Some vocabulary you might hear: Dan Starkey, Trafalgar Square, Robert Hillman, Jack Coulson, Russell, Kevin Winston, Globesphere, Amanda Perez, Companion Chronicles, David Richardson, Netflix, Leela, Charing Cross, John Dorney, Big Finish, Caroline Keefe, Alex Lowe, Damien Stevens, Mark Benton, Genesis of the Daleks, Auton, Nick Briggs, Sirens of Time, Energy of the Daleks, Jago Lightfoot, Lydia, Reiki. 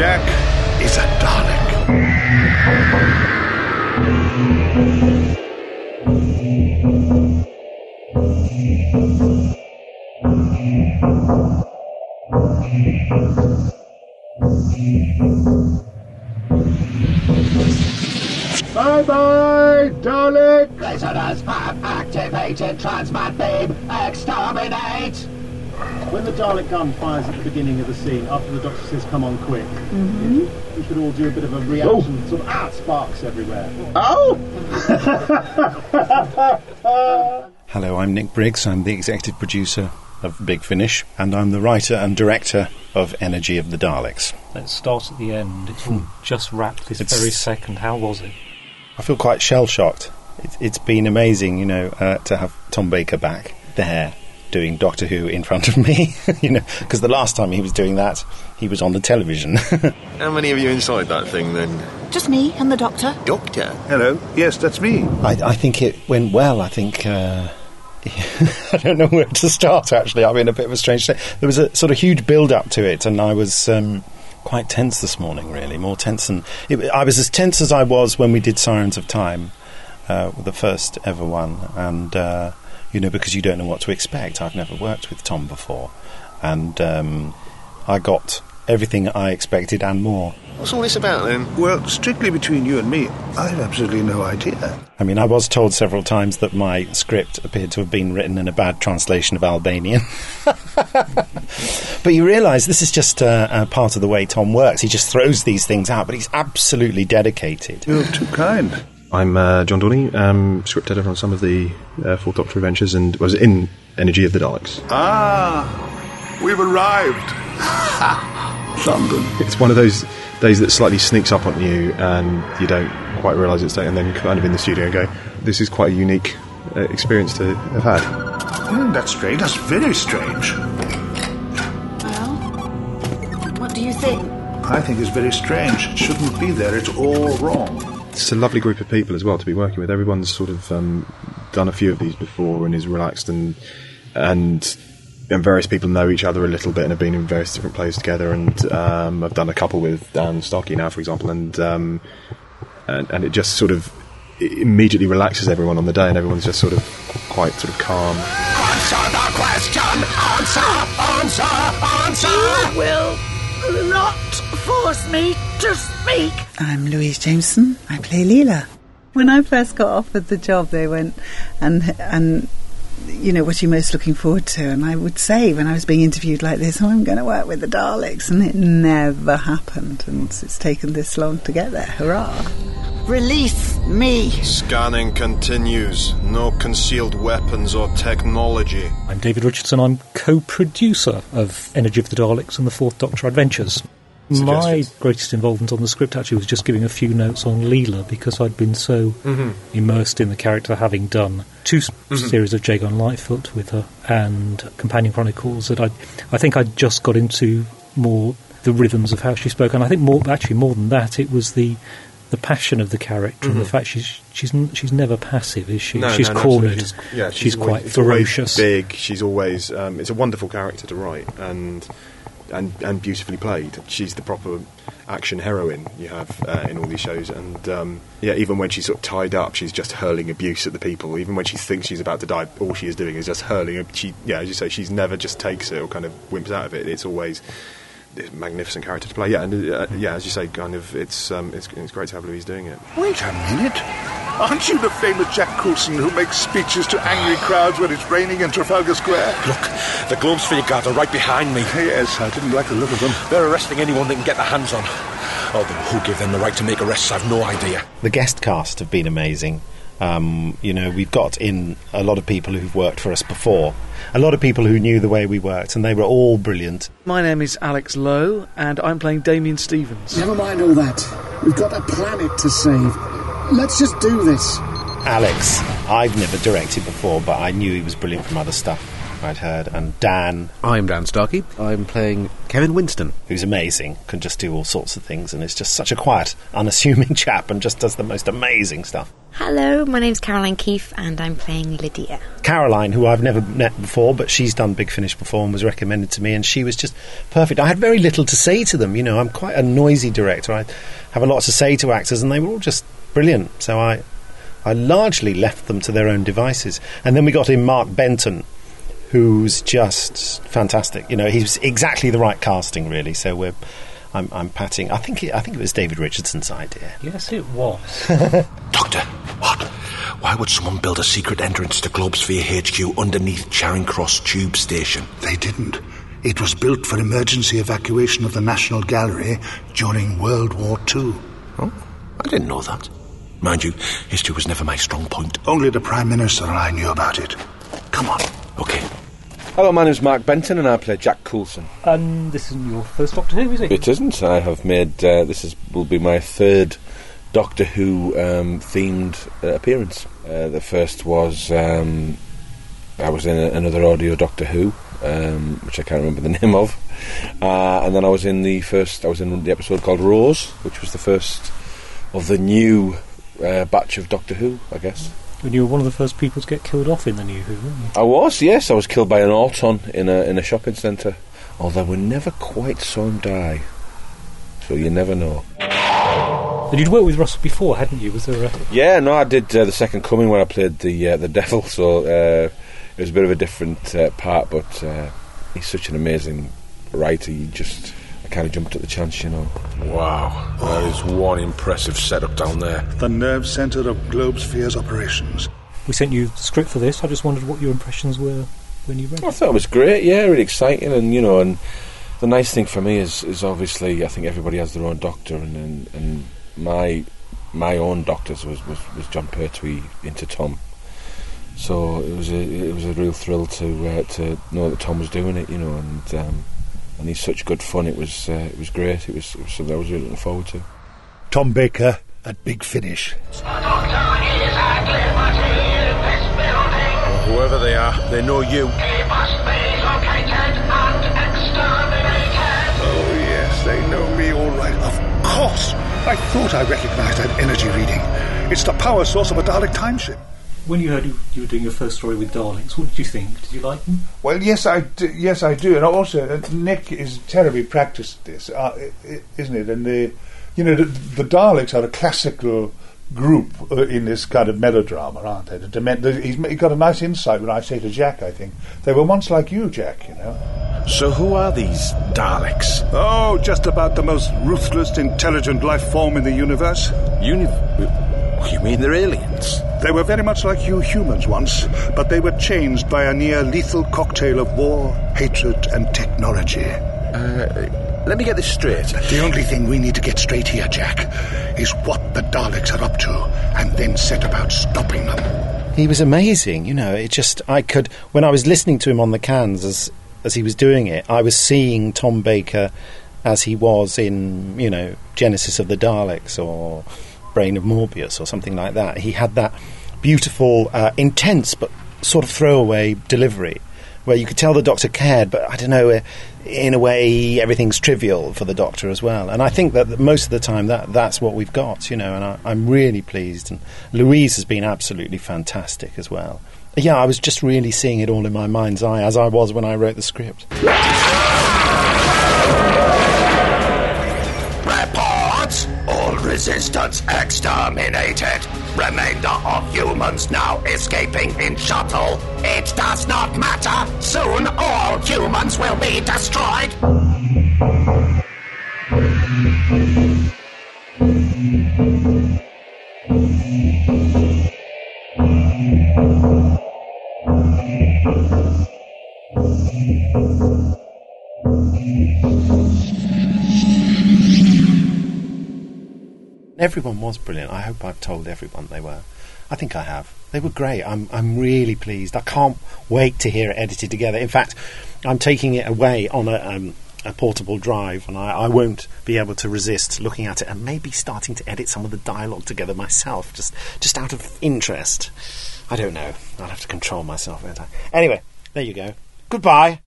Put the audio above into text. Jack is a Dalek. Bye-bye, Dalek! Prisoners, activated transmit beam, exterminate! When the Dalek gun fires at the beginning of the scene, after the Doctor says, come on quick, we should all do a bit of a reaction, sort of, sparks everywhere. Oh! Hello, I'm Nick Briggs, I'm the executive producer of Big Finish, and I'm the writer and director of Energy of the Daleks. Let's start at the end. It's all just wrapped this very second. How was it? I feel quite shell-shocked. It's been amazing, you know, to have Tom Baker back there, doing Doctor Who in front of me, you know, because the last time he was doing that, he was on the television. How many of you inside that thing, then? Just me and the Doctor. Doctor? Hello. Yes, that's me. I think it went well. I think... I don't know where to start, actually. I'm in a bit of a strange state. There was a sort of huge build-up to it, and I was quite tense this morning, really. More tense than... I was as tense as I was when we did Sirens of Time, the first ever one, and... you know, because you don't know what to expect. I've never worked with Tom before. And I got everything I expected and more. What's all this about, then? Well, strictly between you and me, I have absolutely no idea. I mean, I was told several times that my script appeared to have been written in a bad translation of Albanian. But you realise this is just a part of the way Tom works. He just throws these things out, but he's absolutely dedicated. You're too kind. I'm John Dorney, script editor on some of the 4th Doctor Adventures, and was in Energy of the Daleks. Ah, we've arrived. London. It's one of those days that slightly sneaks up on you and you don't quite realise it's there, and then you're kind of in the studio and go, this is quite a unique experience to have had. That's strange. That's very strange. Well, what do you think? I think it's very strange. It shouldn't be there. It's all wrong. It's a lovely group of people as well to be working with. Everyone's sort of done a few of these before and is relaxed, and various people know each other a little bit and have been in various different plays together. And I've done a couple with Dan Starkey now, for example, and it just sort of immediately relaxes everyone on the day, and everyone's just sort of quite sort of calm. Answer the question. Answer. Answer. You will not force me to speak. I'm Louise Jameson. I play Leela. When I first got offered the job, they went, and you know, what are you most looking forward to? And I would say, when I was being interviewed like this, oh, I'm going to work with the Daleks, and it never happened, and it's taken this long to get there. Hurrah. Release me. Scanning continues. No concealed weapons or technology. I'm David Richardson. I'm co-producer of Energy of the Daleks and the 4th Doctor Adventures. My greatest involvement on the script actually was just giving a few notes on Leela, because I'd been so immersed in the character, having done two series of Jago Lightfoot with her and Companion Chronicles, that I think I just got into more the rhythms of how she spoke. And I think more than that, it was the passion of the character and the fact she's never passive, is she? No, she's cornered. No, she's quite ferocious. Always big. She's always it's a wonderful character to write, and beautifully played. She's the proper action heroine you have in all these shows, and even when she's sort of tied up, she's just hurling abuse at the people. Even when she thinks she's about to die, all she is doing is just hurling. As you say, she's never just takes it or kind of wimps out of it. It's always a magnificent character to play. As you say, kind of it's great to have Louise doing it. Wait a minute. Aren't you the famous Jack Coulson who makes speeches to angry crowds when it's raining in Trafalgar Square? Look, the Globesphere guard are right behind me. Yes, I didn't like the look of them. They're arresting anyone they can get their hands on. Although who gave them the right to make arrests, I've no idea. The guest cast have been amazing. You know, we've got in a lot of people who've worked for us before, a lot of people who knew the way we worked, and they were all brilliant. My name is Alex Lowe, and I'm playing Damien Stevens. Never mind all that. We've got a planet to save. Let's just do this. Alex, I've never directed before, but I knew he was brilliant from other stuff. I'd heard, and Dan. I'm Dan Starkey. I'm playing Kevin Winston, who's amazing, can just do all sorts of things, and is just such a quiet, unassuming chap, and just does the most amazing stuff. Hello, my name's Caroline Keefe, and I'm playing Lydia. Caroline, who I've never met before, but she's done Big Finish before and was recommended to me, and she was just perfect. I had very little to say to them, you know, I'm quite a noisy director. I have a lot to say to actors, and they were all just brilliant, so I largely left them to their own devices. And then we got in Mark Benton, who's just fantastic. You know, he's exactly the right casting, really. So I'm patting. I think it was David Richardson's idea. Yes, it was. Doctor, what? Why would someone build a secret entrance to Globesphere HQ underneath Charing Cross Tube Station? They didn't. It was built for emergency evacuation of the National Gallery during World War II. Oh, I didn't know that. Mind you, history was never my strong point. Only the Prime Minister and I knew about it. Come on. OK. Hello, my name's Mark Benton, and I play Jack Coulson. And this isn't your first Doctor Who, is it? It isn't. I have made... will be my third Doctor Who themed appearance. The first was... I was in another audio Doctor Who, which I can't remember the name of. And then I was in the episode called Rose, which was the first of the new... batch of Doctor Who, I guess. And you were one of the first people to get killed off in the new Who, weren't you? I was, yes. I was killed by an Auton in a shopping centre. Although we never quite saw him die. So you never know. And you'd worked with Russell before, hadn't you? Was there a... Yeah, no, I did The Second Coming when I played the Devil, so it was a bit of a different part, but he's such an amazing writer. You just... kind of jumped at the chance, you know. Wow, that is one impressive setup down there. The nerve centre of Globesphere's operations. We sent you the script for this. I just wondered what your impressions were when you read it. I thought it was great, yeah, really exciting, and you know, and the nice thing for me is obviously I think everybody has their own doctor, and my own doctor's was John Pertwee into Tom. So it was a real thrill to know that Tom was doing it, you know, and he's such good fun. It was great. It was something I was really looking forward to. Tom Baker at Big Finish. Well, whoever they are, they know you. They must be located and exterminated. Oh yes, they know me all right. Of course. I thought I recognised that energy reading. It's the power source of a Dalek timeship. When you heard you were doing your first story with Daleks, what did you think? Did you like them? Well, yes, I do. And also, Nick is terribly practiced this, isn't it? And the Daleks are a classical group in this kind of melodrama, aren't they? He's got a nice insight when I say to Jack, I think, they were once like you, Jack, you know. So who are these Daleks? Oh, just about the most ruthless, intelligent life form in the universe. You mean they're aliens? They were very much like you humans once, but they were changed by a near-lethal cocktail of war, hatred, and technology. Let me get this straight. The only thing we need to get straight here, Jack, is what the Daleks are up to, and then set about stopping them. He was amazing, you know. It just, when I was listening to him on the cans as he was doing it, I was seeing Tom Baker as he was in, you know, Genesis of the Daleks, or... Brain of Morbius or something like that. He had that beautiful, intense but sort of throwaway delivery where you could tell the Doctor cared, but I don't know, in a way everything's trivial for the Doctor as well. And I think that most of the time that's what we've got, you know, and I'm really pleased. And Louise has been absolutely fantastic as well. Yeah, I was just really seeing it all in my mind's eye, as I was when I wrote the script. Resistance exterminated. Remainder of humans now escaping in shuttle. It does not matter. Soon all humans will be destroyed. Everyone was brilliant. I hope I've told everyone they were. I think I have. They were great. I'm really pleased. I can't wait to hear it edited together. In fact, I'm taking it away on a portable drive, and I won't be able to resist looking at it and maybe starting to edit some of the dialogue together myself, just out of interest. I don't know. I'll have to control myself, won't I? Anyway, there you go. Goodbye.